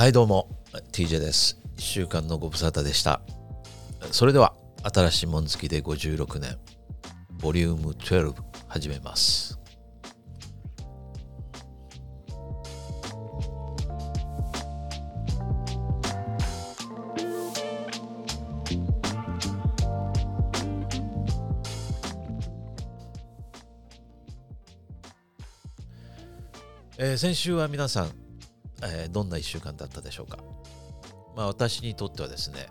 はいどうも TJ です。1週間のご無沙汰でした。それでは新しいもん好きで56年ボリューム12始めます。先週は皆さん、どんな1週間だったでしょうか。私にとってはですね、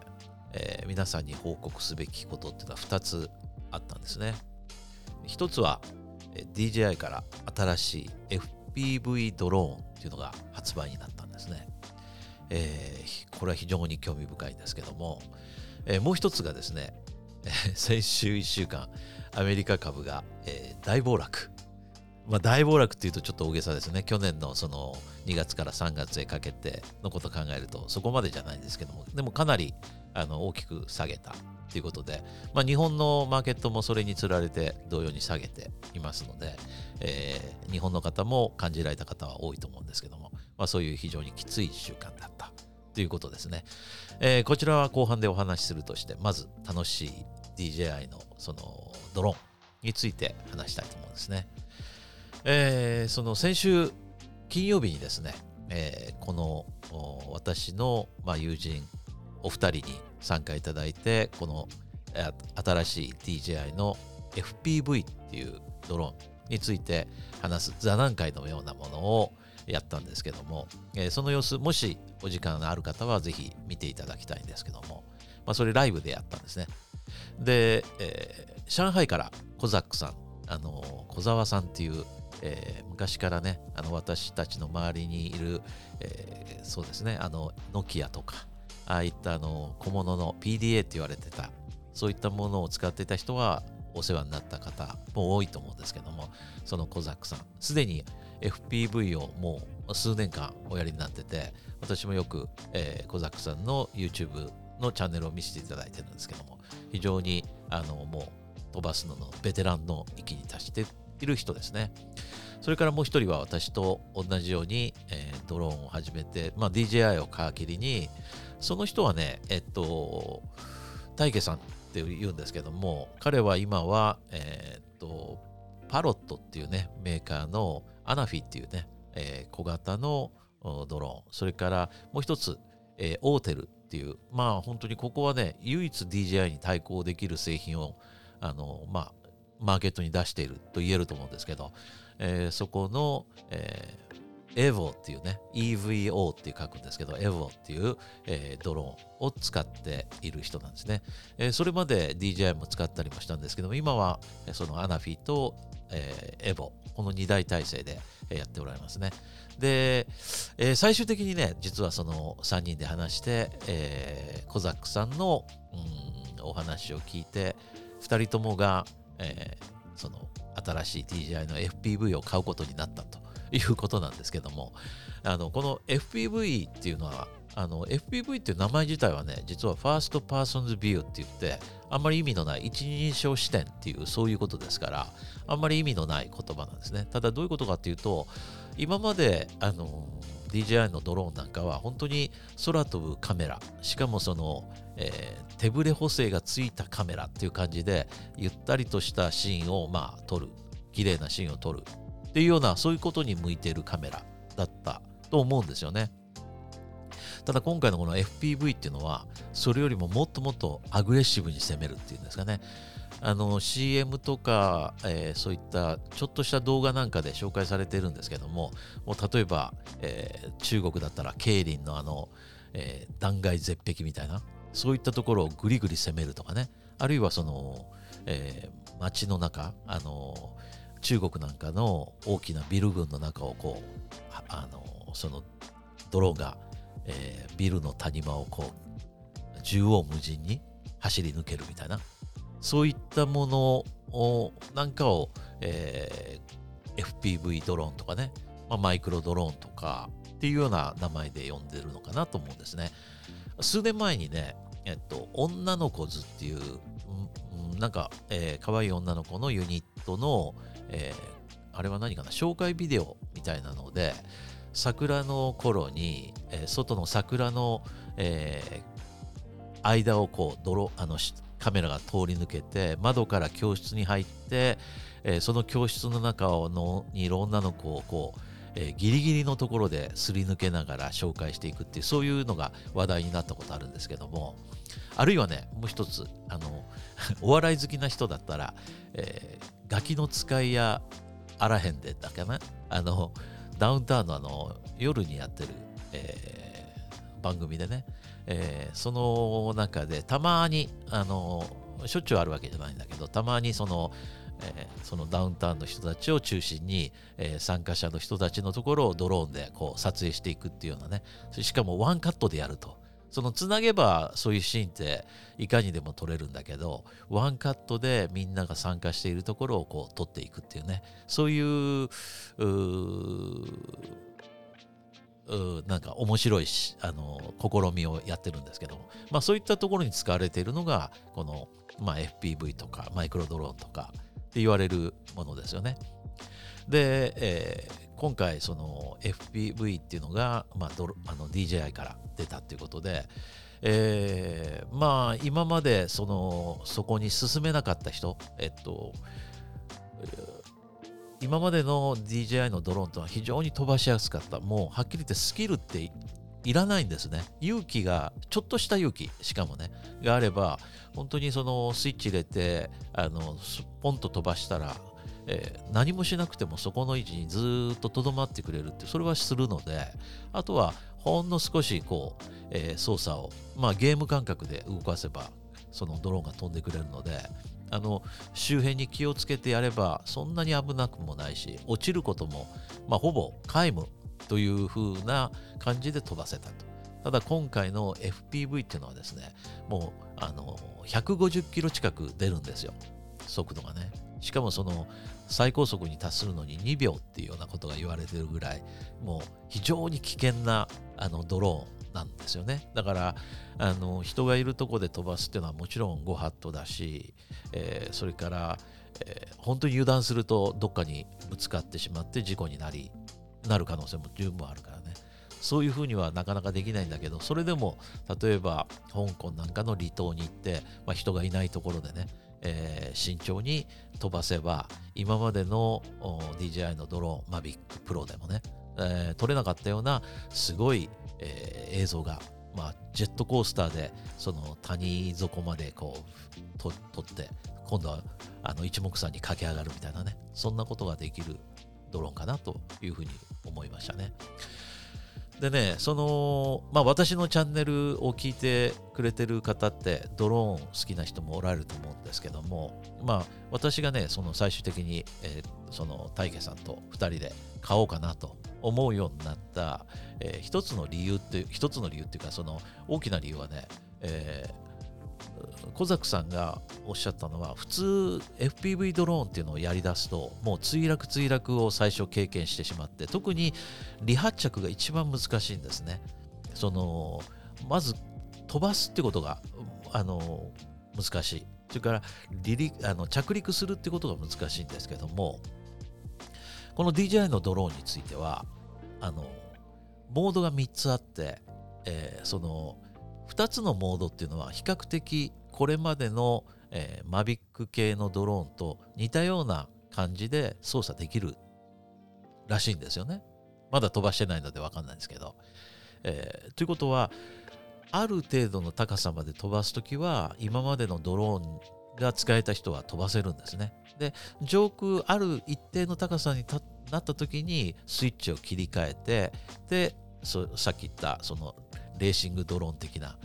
皆さんに報告すべきことっていうのは2つあったんですね。1つは DJI から新しい FPV ドローンっていうのが発売になったんですね。これは非常に興味深いんですけども、もう1つがですね、先週1週間アメリカ株が、大暴落。大暴落っていうとちょっと大げさですね。去年のその2月から3月へかけてのことを考えるとそこまでじゃないんですけども、でもかなり大きく下げたということで、日本のマーケットもそれにつられて同様に下げていますので、日本の方も感じられた方は多いと思うんですけども、そういう非常にきつい1週間だったということですね。こちらは後半でお話しするとして、まず楽しい DJI のそのドローンについて話したいと思うんですね。その先週金曜日にですね、この私の友人お二人に参加いただいて、この新しい DJI の FPV っていうドローンについて話す座談会のようなものをやったんですけども、その様子もしお時間のある方はぜひ見ていただきたいんですけども、それライブでやったんですね。で、上海からコザックさん、小沢さんっていう、昔からね、私たちの周りにいる、そうですね、ノキアとかああいった小物の PDA って言われてた、そういったものを使っていた人はお世話になった方も多いと思うんですけども、そのコザックさんすでに FPV をもう数年間おやりになってて、私もよく、コザックさんの YouTube のチャンネルを見せていただいてるんですけども、非常にもう飛ばすののベテランの域に達している人ですね。それからもう一人は私と同じように、ドローンを始めて、DJI を皮切りに、その人はね、大家さんって言うんですけども、彼は今は、パロットっていうねメーカーのアナフィっていうね、小型のドローン、それからもう一つ、OOYYっていう、本当にここはね唯一 DJI に対抗できる製品をマーケットに出していると言えると思うんですけど、そこの、EVO っていうね EVO って書くんですけど EVO っていう、ドローンを使っている人なんですね。それまで DJI も使ったりもしたんですけども、今はそのアナフィと、EVO この2大体制でやっておられますね。で、最終的にね、実はその3人で話して、コザックさんの、お話を聞いて2人ともが、その新しい DJI の FPV を買うことになったということなんですけども、この FPV っていうのはFPV っていう名前自体はね、実はファーストパーソンズビューって言ってあんまり意味のない一人称視点っていう、そういうことですから、あんまり意味のない言葉なんですね。ただどういうことかっていうと、今までDJI のドローンなんかは本当に空飛ぶカメラ、しかもその、手ぶれ補正がついたカメラっていう感じで、ゆったりとしたシーンを撮る、綺麗なシーンを撮るっていうような、そういうことに向いているカメラだったと思うんですよね。ただ今回のこの FPV っていうのはそれよりももっともっとアグレッシブに攻めるっていうんですかね。CM とか、そういったちょっとした動画なんかで紹介されてるんですけども、例えば、中国だったら桂林の断崖絶壁みたいな、そういったところをぐりぐり攻めるとかね、あるいはその、街の中、中国なんかの大きなビル群の中をこうそのドローンが、ビルの谷間をこう縦横無尽に走り抜けるみたいな、そういったものをなんかを、FPV ドローンとかね、マイクロドローンとかっていうような名前で呼んでるのかなと思うんですね。数年前にね、女の子図っていう、なんか、可愛い女の子のユニットの、あれは何かな、紹介ビデオみたいなので、桜の頃に、外の桜の、間をこうカメラが通り抜けて窓から教室に入って、その教室の中にいる女の子をこう、ギリギリのところですり抜けながら紹介していくっていう、そういうのが話題になったことあるんですけども、あるいはね、もう一つお笑い好きな人だったら、ガキの使いやあらへんでだっけな、ダウンタウンの夜にやってる、番組でね、その中でたまにしょっちゅうあるわけじゃないんだけど、たまにそのダウンタウンの人たちを中心に、参加者の人たちのところをドローンでこう撮影していくっていうようなね、しかもワンカットでやると、そのつなげばそういうシーンっていかにでも撮れるんだけど、ワンカットでみんなが参加しているところをこう撮っていくっていうね、そういうなんか面白い試みをやってるんですけども、まあ、そういったところに使われているのがこの、まあ、FPV とかマイクロドローンとかって言われるものですよね。で、今回その FPV っていうのが、まあ、DJI から出たっていうことで、まあ今までそこに進めなかった人、今までの DJI のドローンとは非常に飛ばしやすかった。もうはっきり言ってスキルっていらないんですね。勇気が、ちょっとした勇気しかもねがあれば、本当にスイッチ入れてポンと飛ばしたら、何もしなくてもそこの位置にずっととどまってくれるって、それはするので、あとはほんの少しこう、操作を、まあ、ゲーム感覚で動かせばそのドローンが飛んでくれるので、周辺に気をつけてやればそんなに危なくもないし、落ちることも、まあ、ほぼ皆無という風な感じで飛ばせたと。ただ今回の FPV っていうのはですね、もう150キロ近く出るんですよ、速度がね。しかも最高速に達するのに2秒っていうようなことが言われてるぐらい、もう非常に危険なドローンなんですよね。だから人がいるとこで飛ばすっていうのはもちろんご法度だし、それから、本当に油断するとどっかにぶつかってしまって事故になる可能性も十分あるからね。そういうふうにはなかなかできないんだけど、それでも例えば香港なんかの離島に行って、まあ、人がいないところでね、慎重に飛ばせば、今までの DJI のドローン Mavic Pro でもね、撮れなかったようなすごい、映像が、まあ、ジェットコースターで谷底までこう撮って今度は一目散に駆け上がるみたいなね、そんなことができるドローンかなというふうに思いましたね。でね、まあ、私のチャンネルを聞いてくれてる方ってドローン好きな人もおられると思うんですけども、まあ、私がね最終的に、大家さんと2人で買おうかなと思うようになった、一つの理由っていうか、大きな理由はね、コザクさんがおっしゃったのは、普通 FPV ドローンっていうのをやりだすと、もう墜落を最初経験してしまって、特に離発着が一番難しいんですね。まず飛ばすってことが難しい。それから着陸するってことが難しいんですけども、この DJI のドローンについてはモードが3つあって、2つのモードっていうのは比較的これまでの、マビック系のドローンと似たような感じで操作できるらしいんですよね。まだ飛ばしてないので分かんないんですけど、ということはある程度の高さまで飛ばすときは今までのドローンが使えた人は飛ばせるんですね。で、上空ある一定の高さになったときにスイッチを切り替えて、でさっき言ったレーシングドローン的な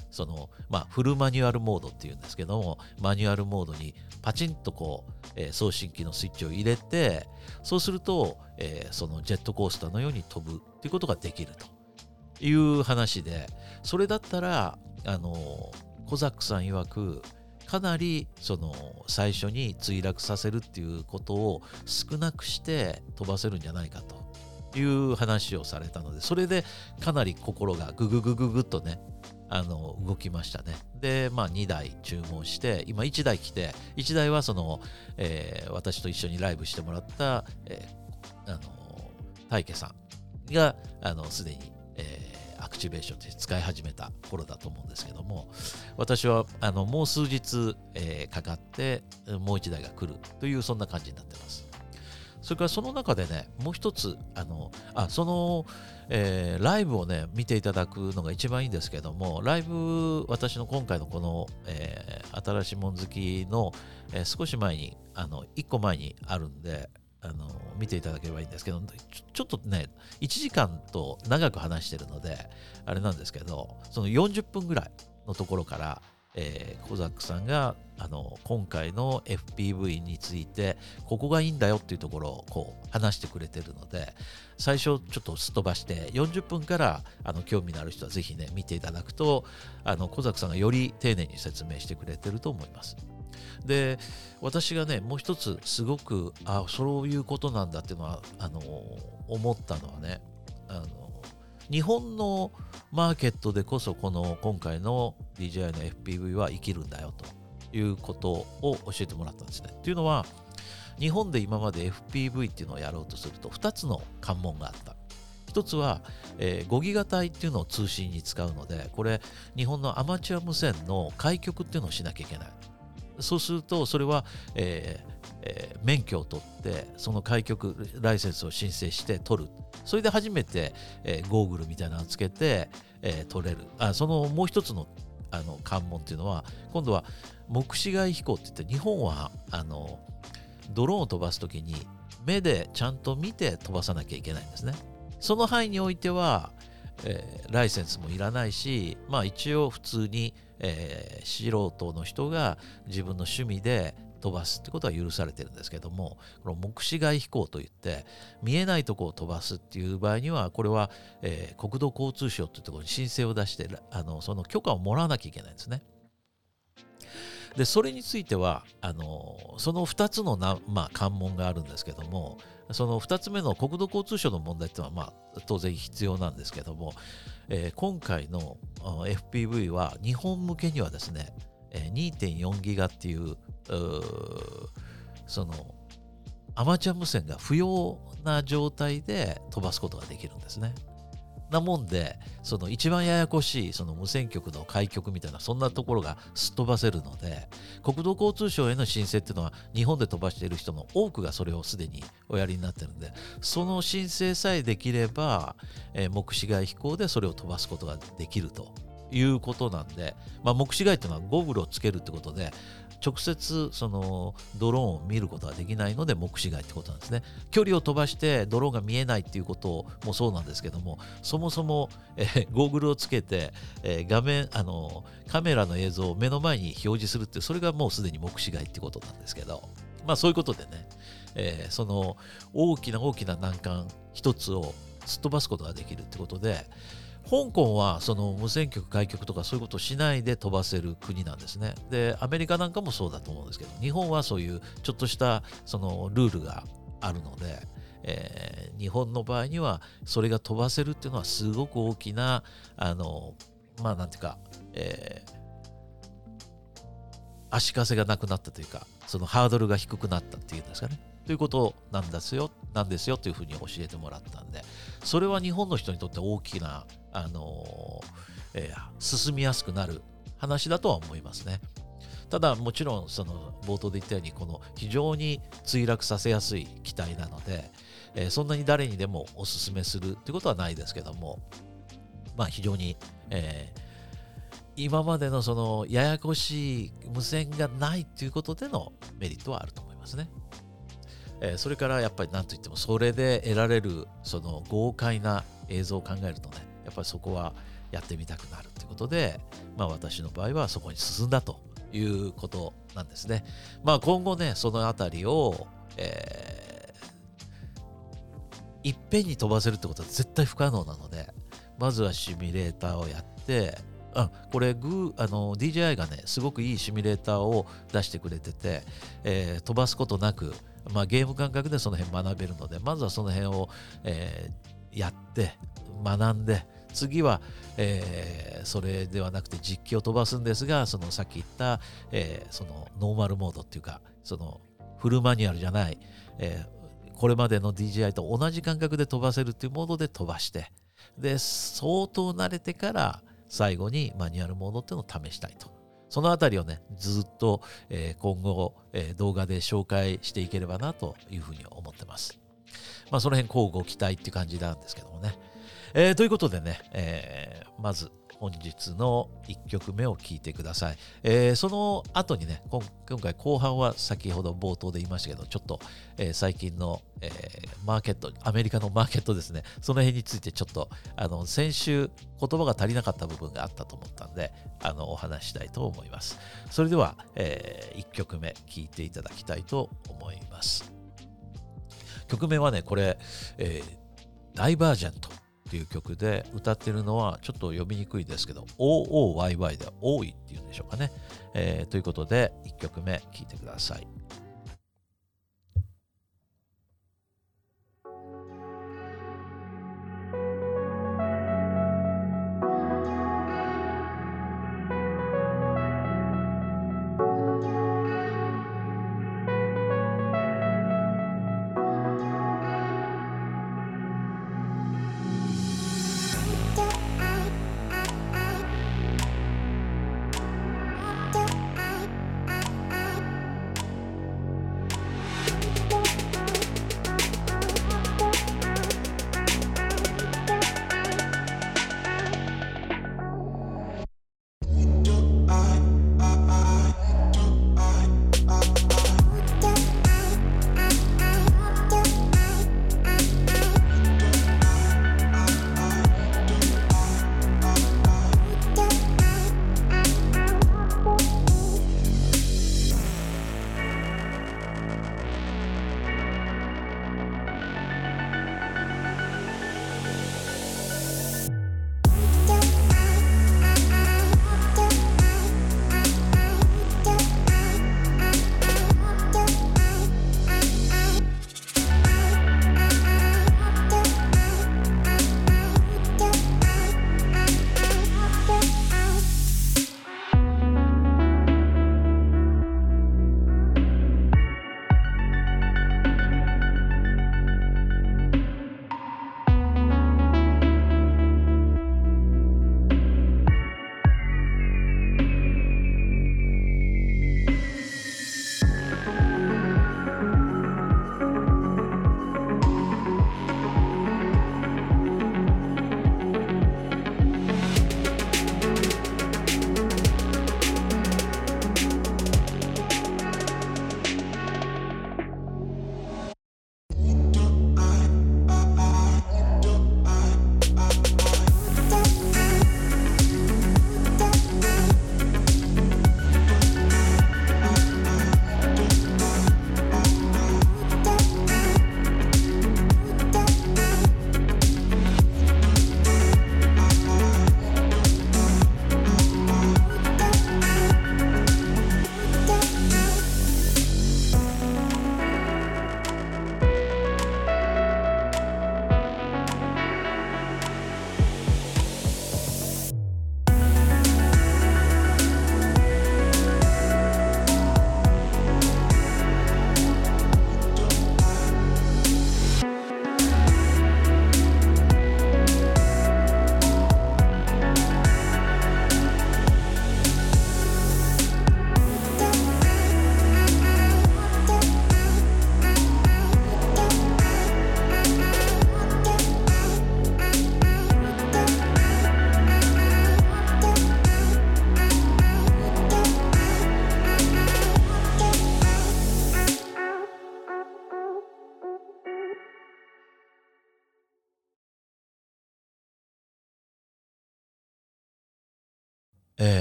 まあ、フルマニュアルモードっていうんですけども、マニュアルモードにパチンとこう、送信機のスイッチを入れて、そうすると、ジェットコースターのように飛ぶっていうことができるという話で、それだったらコザックさん曰く、かなり最初に墜落させるっていうことを少なくして飛ばせるんじゃないかという話をされたので、それでかなり心がググッとね動きましたね。で、まあ、2台注文して、今1台来て、1台は私と一緒にライブしてもらった大家さんがすでに、アクティベーションで使い始めた頃だと思うんですけども、私はもう数日、かかってもう1台が来るというそんな感じになってます。それからその中でね、もう一つライブをね見ていただくのが一番いいんですけども、ライブ私の今回のこの、新しいもん好きの、少し前に1個前にあるんで見ていただければいいんですけど、ちょっとね1時間と長く話してるのであれなんですけど、その40分ぐらいのところからコザックさんが今回の FPV についてここがいいんだよっていうところをこう話してくれてるので、最初ちょっとすっ飛ばして40分から興味のある人はぜひね見ていただくとコザックさんがより丁寧に説明してくれてると思います。で、私がねもう一つすごくそういうことなんだっていうのは思ったのはね、日本のマーケットでこそこの今回の DJI の FPV は生きるんだよということを教えてもらったんですね。というのは日本で今まで FPV っていうのをやろうとすると2つの関門があった。1つは、5ギガ帯っていうのを通信に使うので、これ日本のアマチュア無線の開局っていうのをしなきゃいけない。そうするとそれは、免許を取ってその開局ライセンスを申請して取る、それで初めて、ゴーグルみたいなのをつけて、取れる。そのもう一つの、関門っていうのは今度は目視外飛行っていって、日本はドローンを飛ばすときに目でちゃんと見て飛ばさなきゃいけないんですね。その範囲においては、ライセンスもいらないし、まあ一応普通に、素人の人が自分の趣味で飛ばすってことは許されてるんですけども、この目視外飛行といって見えないところを飛ばすっていう場合には、これは、国土交通省というところに申請を出してその許可をもらわなきゃいけないんですね。でそれについてはその2つの関門があるんですけども、その2つ目の国土交通省の問題っていうのは当然必要なんですけども、今回の FPV は日本向けにはですね 2.4 ギガっていうそのアマチュア無線が不要な状態で飛ばすことができるんですね。なもんでその一番ややこしいその無線局の開局みたいなそんなところがすっ飛ばせるので、国土交通省への申請っていうのは日本で飛ばしている人の多くがそれをすでにおやりになってるんで、その申請さえできれば、目視外飛行でそれを飛ばすことができるということなんで、目視外というのはゴーグルをつけるってことで直接そのドローンを見ることはできないので目視外ってことなんですね。距離を飛ばしてドローンが見えないっていうこともそうなんですけども、そもそも、ゴーグルをつけて、カメラの映像を目の前に表示するって、それがもうすでに目視外ってことなんですけど、そういうことでね、その大きな難関一つをすっ飛ばすことができるってことで、香港はその無線局開局とかそういうことをしないで飛ばせる国なんですね。で、アメリカなんかもそうだと思うんですけど、日本はそういうちょっとしたそのルールがあるので、日本の場合にはそれが飛ばせるっていうのはすごく大きななんていうか、足かせがなくなったというか、そのハードルが低くなったっていうんですかね。ということなんですよというふうに教えてもらったんで、それは日本の人にとって大きな進みやすくなる話だとは思いますね。ただもちろんその冒頭で言ったように、この非常に墜落させやすい機体なので、そんなに誰にでもお勧めするということはないですけども、非常に、今までのそのややこしい無線がないということでのメリットはあると思いますね。それからやっぱり何といってもそれで得られるその豪快な映像を考えるとね、やっぱりそこはやってみたくなるということで、私の場合はそこに進んだということなんですね。今後ねそのあたりを、いっぺんに飛ばせるってことは絶対不可能なので、まずはシミュレーターをやって、これDJI がねすごくいいシミュレーターを出してくれてて、飛ばすことなく、ゲーム感覚でその辺学べるので、まずはその辺を、やって学んで、次は、それではなくて実機を飛ばすんですが、そのさっき言った、そのノーマルモードっていうか、そのフルマニュアルじゃない、これまでの DJI と同じ感覚で飛ばせるっていうモードで飛ばして、で相当慣れてから最後にマニュアルモードっていうのを試したいと、そのあたりをねずっと今後動画で紹介していければなというふうに思ってます。まあその辺交互期待っていう感じなんですけどもね、ということでね、まず本日の1曲目を聴いてください。その後にね、今回後半は先ほど冒頭で言いましたけど、ちょっと、最近の、マーケット、アメリカのマーケットですね、その辺についてちょっと先週言葉が足りなかった部分があったと思ったんでお話したいと思います。それでは、1曲目聴いていただきたいと思います。曲名はね、これ、ダイバージェントっていう曲で、歌ってるのはちょっと読みにくいですけど OOYY で OOYY っていうんでしょうかね、ということで1曲目聴いてください。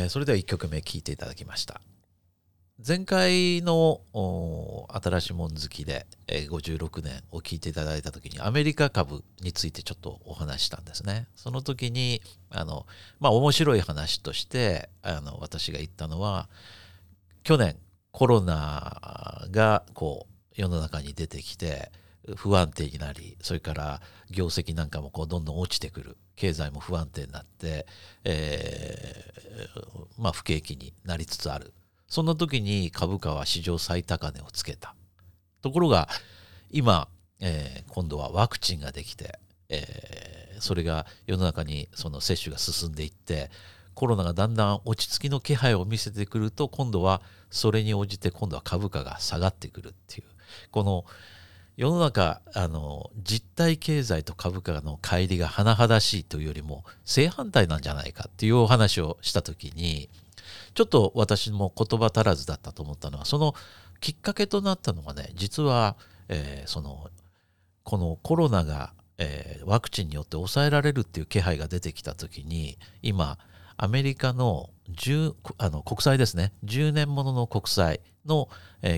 それでは1曲目聴いていただきました。前回の新しいもん好きで56年を聴いていただいた時にアメリカ株についてちょっとお話したんですね。その時に面白い話として私が言ったのは、去年コロナがこう世の中に出てきて不安定になり、それから業績なんかもこうどんどん落ちてくる、経済も不安定になって、不景気になりつつある。そんな時に株価は史上最高値をつけた。ところが今今度はワクチンができて、それが世の中にその接種が進んでいってコロナがだんだん落ち着きの気配を見せてくると、今度はそれに応じて今度は株価が下がってくるっていう、この世の中実体経済と株価の乖離が甚だしいというよりも正反対なんじゃないかっていうお話をした時に、ちょっと私も言葉足らずだったと思ったのは、そのきっかけとなったのがね、実は、このコロナが、ワクチンによって抑えられるっていう気配が出てきた時に、今アメリカの国債ですね、10年ものの国債の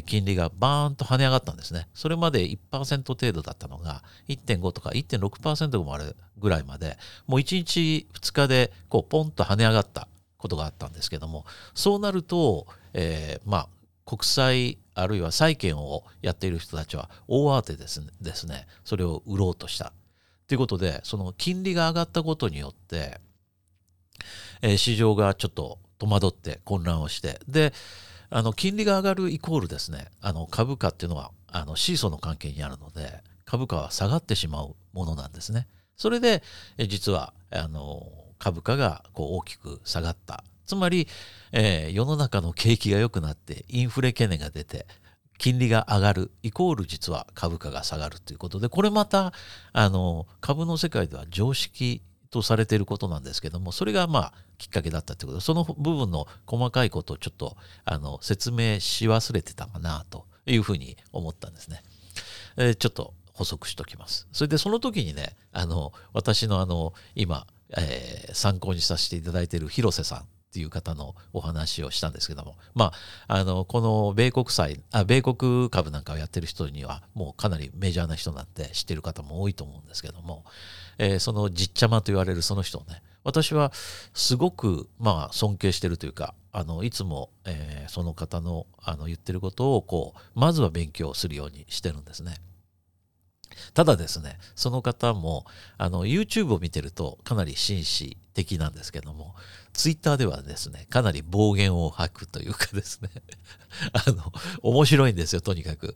金利がバーンと跳ね上がったんですね。それまで 1% 程度だったのが 1.5 とか 1.6% もあるぐらいまで、もう1日2日でこうポンと跳ね上がったことがあったんですけども、そうなると、国債あるいは債券をやっている人たちは大慌てですね、それを売ろうとしたということで、その金利が上がったことによって市場がちょっと戸惑って混乱をして、で金利が上がるイコールですね、株価っていうのはシーソーの関係にあるので株価は下がってしまうものなんですね。それで実は株価がこう大きく下がった、つまり、世の中の景気が良くなってインフレ懸念が出て金利が上がるイコール実は株価が下がるということで、これまた株の世界では常識とされていることなんですけども、それがきっかけだったということで、その部分の細かいことをちょっと説明し忘れてたかなというふうに思ったんですね。ちょっと補足しときます。それでその時にね、私の今、参考にさせていただいている広瀬さんっていう方のお話をしたんですけども、この米国株なんかをやってる人にはもうかなりメジャーな人なんて知ってる方も多いと思うんですけども、そのじっちゃまと言われるその人をね、私はすごく尊敬してるというか、いつもその方の言ってることをまずは勉強するようにしてるんですね。ただですね、その方もYouTube を見てるとかなり紳士的なんですけども、Twitter ではですねかなり暴言を吐くというかですね面白いんですよ。とにかく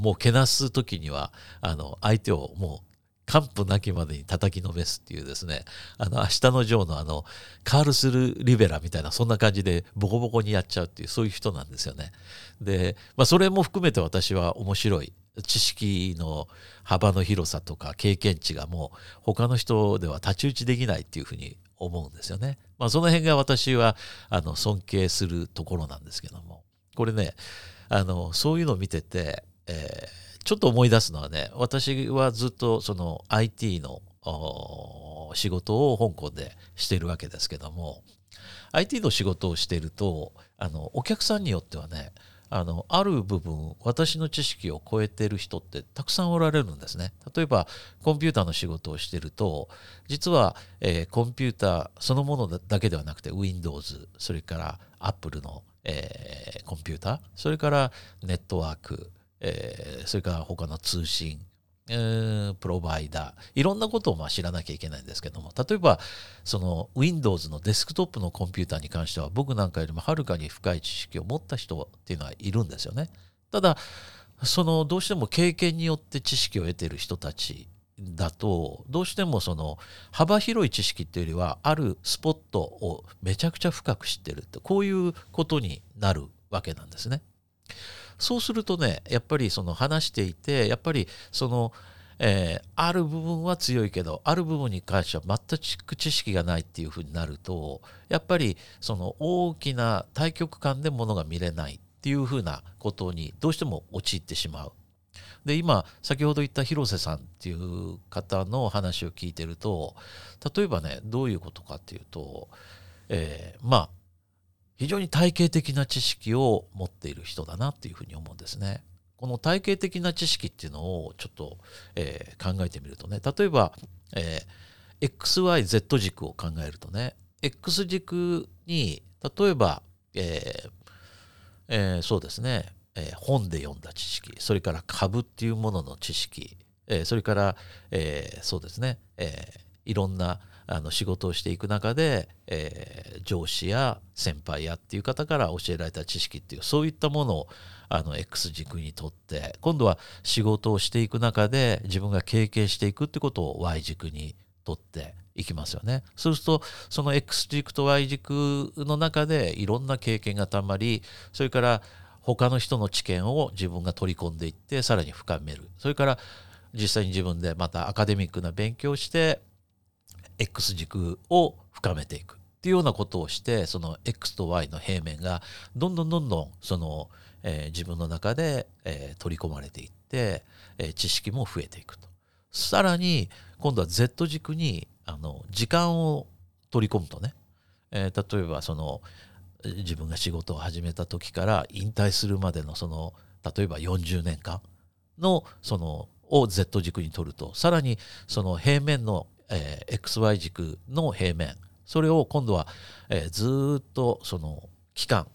もうけなす時には相手をもう完膚なきまでに叩きのめすっていうですね、明日のジョーのカールスル・リベラみたいな、そんな感じでボコボコにやっちゃうっていう、そういう人なんですよね。で、それも含めて私は面白い、知識の幅の広さとか経験値がもう他の人では太刀打ちできないっていうふうに思うんですよね。その辺が私は尊敬するところなんですけども、これね、そういうのを見てて、ちょっと思い出すのはね、私はずっとその IT の仕事を香港でしているわけですけども、 IT の仕事をしているとお客さんによってはね、ある部分私の知識を超えている人ってたくさんおられるんですね。例えばコンピューターの仕事をしていると、実は、コンピューターそのものだけではなくて Windows、 それから Apple の、コンピューター、それからネットワーク、それから他の通信、プロバイダー、いろんなことを知らなきゃいけないんですけども、例えばその Windows のデスクトップのコンピューターに関しては僕なんかよりもはるかに深い知識を持った人っていうのはいるんですよね。ただどうしても経験によって知識を得ている人たちだと、どうしてもその幅広い知識っていうよりはあるスポットをめちゃくちゃ深く知ってるって、こういうことになるわけなんですね。そうするとね、やっぱりその話していて、やっぱりその、ある部分は強いけどある部分に関しては全く知識がないっていうふうになると、やっぱりその大きな大局観でものが見れないっていうふうなことにどうしても陥ってしまう。で、今先ほど言った広瀬さんっていう方の話を聞いてると、例えばね、どういうことかっていうと、非常に体系的な知識を持っている人だなっていうふうに思うんですね。この体系的な知識っていうのをちょっと、考えてみるとね、例えば、XYZ 軸を考えるとね、X 軸に例えば、そうですね、本で読んだ知識、それから株っていうものの知識、それから、そうですね、いろんな仕事をしていく中で、上司や先輩やっていう方から教えられた知識っていう、そういったものをX 軸にとって、今度は仕事をしていく中で自分が経験していくってことを Y 軸にとっていきますよね。そうするとその X 軸と Y 軸の中でいろんな経験がたまり、それから他の人の知見を自分が取り込んでいってさらに深める。それから実際に自分でまたアカデミックな勉強をして X 軸を深めていくっていうようなことをして、その X と Y の平面がどんどんどんどんその自分の中で取り込まれていって知識も増えていくと。さらに今度は Z 軸に時間を取り込むとね、例えばその自分が仕事を始めた時から引退するまでのその例えば40年間のそのを Z 軸に取ると、さらにその平面の、XY 軸の平面、それを今度は、ずっとその期間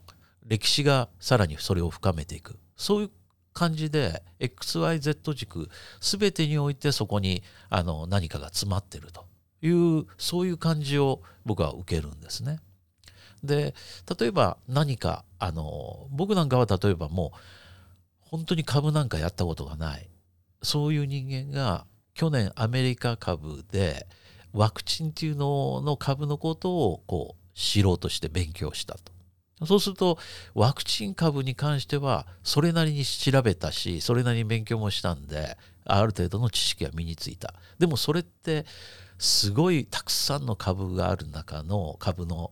歴史がさらにそれを深めていく、そういう感じで XYZ 軸全てにおいてそこに何かが詰まっているという、そういう感じを僕は受けるんですね。で、例えば何か僕なんかは例えばもう本当に株なんかやったことがない、そういう人間が去年アメリカ株でワクチンっていうのの株のことをこう知ろうとして勉強したと。そうするとワクチン株に関してはそれなりに調べたし、それなりに勉強もしたんである程度の知識が身についた。でもそれってすごいたくさんの株がある中の株の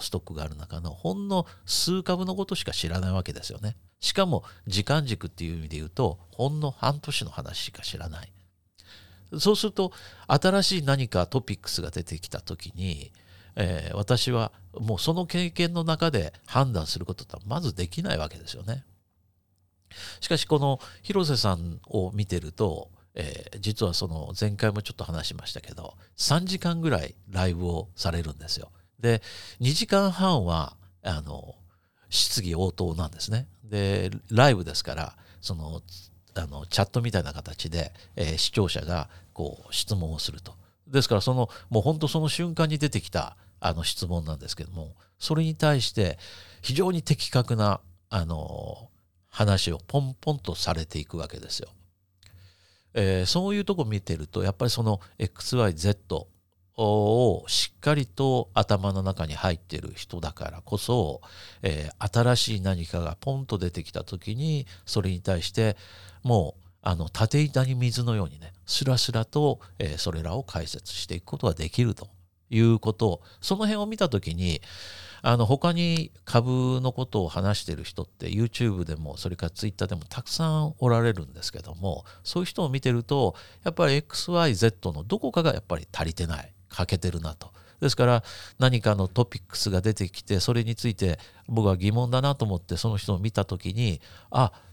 ストックがある中のほんの数株のことしか知らないわけですよね。しかも時間軸っていう意味で言うとほんの半年の話しか知らない。そうすると新しい何かトピックスが出てきた時に、私はもうその経験の中で判断することってまずできないわけですよね。しかしこの広瀬さんを見てると、実はその前回もちょっと話しましたけど3時間ぐらいライブをされるんですよ。で2時間半は質疑応答なんですね。でライブですからそのチャットみたいな形で、視聴者がこう質問をすると。ですからそのもう本当その瞬間に出てきた質問なんですけども、それに対して非常に的確な話をポンポンとされていくわけですよ。そういうとこ見てるとやっぱりその XYZ をしっかりと頭の中に入っている人だからこそ、新しい何かがポンと出てきた時にそれに対してもう縦板に水のようにねスラスラと、それらを解説していくことができるということを、その辺を見た時に他に株のことを話している人って YouTube でもそれから Twitter でもたくさんおられるんですけども、そういう人を見てるとやっぱり XYZ のどこかがやっぱり足りてない、欠けてるなと。ですから何かのトピックスが出てきてそれについて僕は疑問だなと思ってその人を見た時に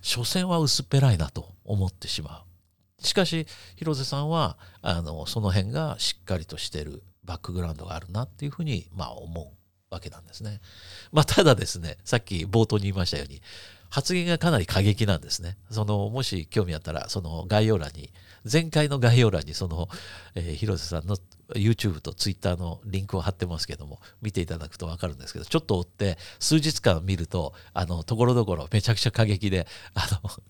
所詮は薄っぺらいなと思ってしまう。しかし広瀬さんはその辺がしっかりとしているバックグラウンドがあるなっていうふうに思うわけなんですね。ただですね、さっき冒頭に言いましたように発言がかなり過激なんですね。もし興味あったら前回の概要欄に広瀬さんの YouTube と Twitter のリンクを貼ってますけども、見ていただくと分かるんですけど、ちょっと追って数日間見るとところどころめちゃくちゃ過激で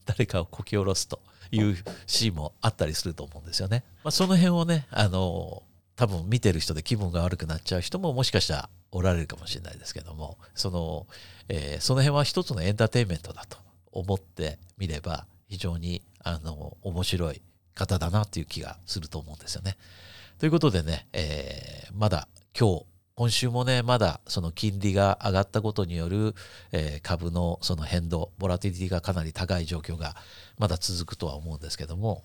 誰かをこき下ろすというシーンもあったりすると思うんですよね。その辺をね多分見てる人で気分が悪くなっちゃう人ももしかしたらおられるかもしれないですけども、その辺は一つのエンターテインメントだと思ってみれば非常に面白い方だなという気がすると思うんですよね。ということでね、今週もねまだその金利が上がったことによる、株のその変動ボラティリティがかなり高い状況がまだ続くとは思うんですけども、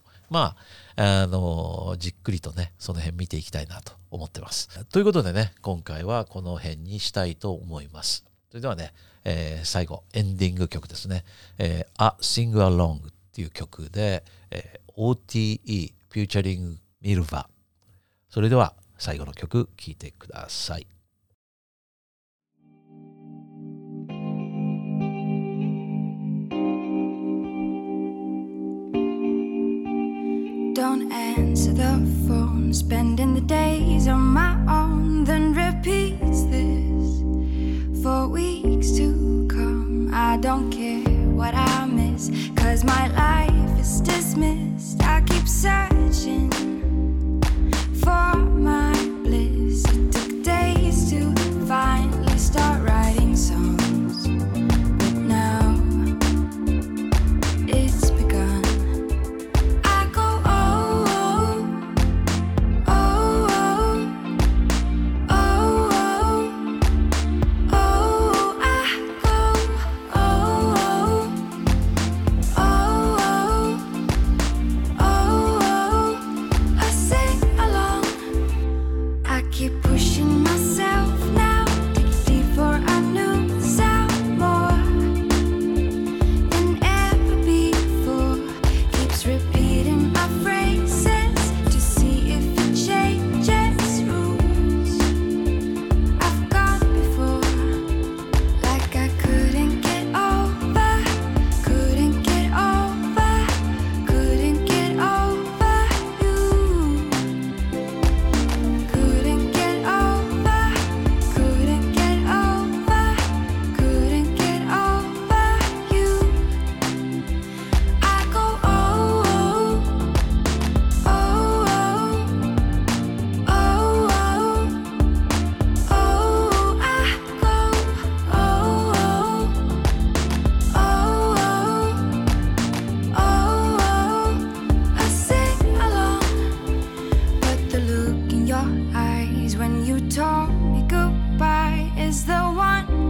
じっくりとねその辺見ていきたいなと思ってます。ということでね、今回はこの辺にしたいと思います。それではね、最後エンディング曲ですね、A Sing Along っていう曲で、OTE フューチャリング Milva。 それでは最後の曲聴いてください。Don't answer the phone, Spending the days on my own, then repeats this for weeks to come. I don't care what I miss, cause my life is dismissed. I keep searching for my bliss. It took days to finally start writing songs, but now it's begun. I go oh, oh, oh, oh, oh, oh. I go oh, oh, oh, oh, oh. I sing along. I keep pushing myself now. Before I knew sound more than ever before. Keeps repeating my phrases to see if it changes rules I've got before. Like I couldn't get over, couldn't get over, couldn't get over you. Couldn't get over, couldn't get over, couldn't get over you. I go oh, oh, oh, oh, oh, oh. I go oh, oh, oh, oh, oh. I sing along. But the look in your eyes when you told me goodbye is the one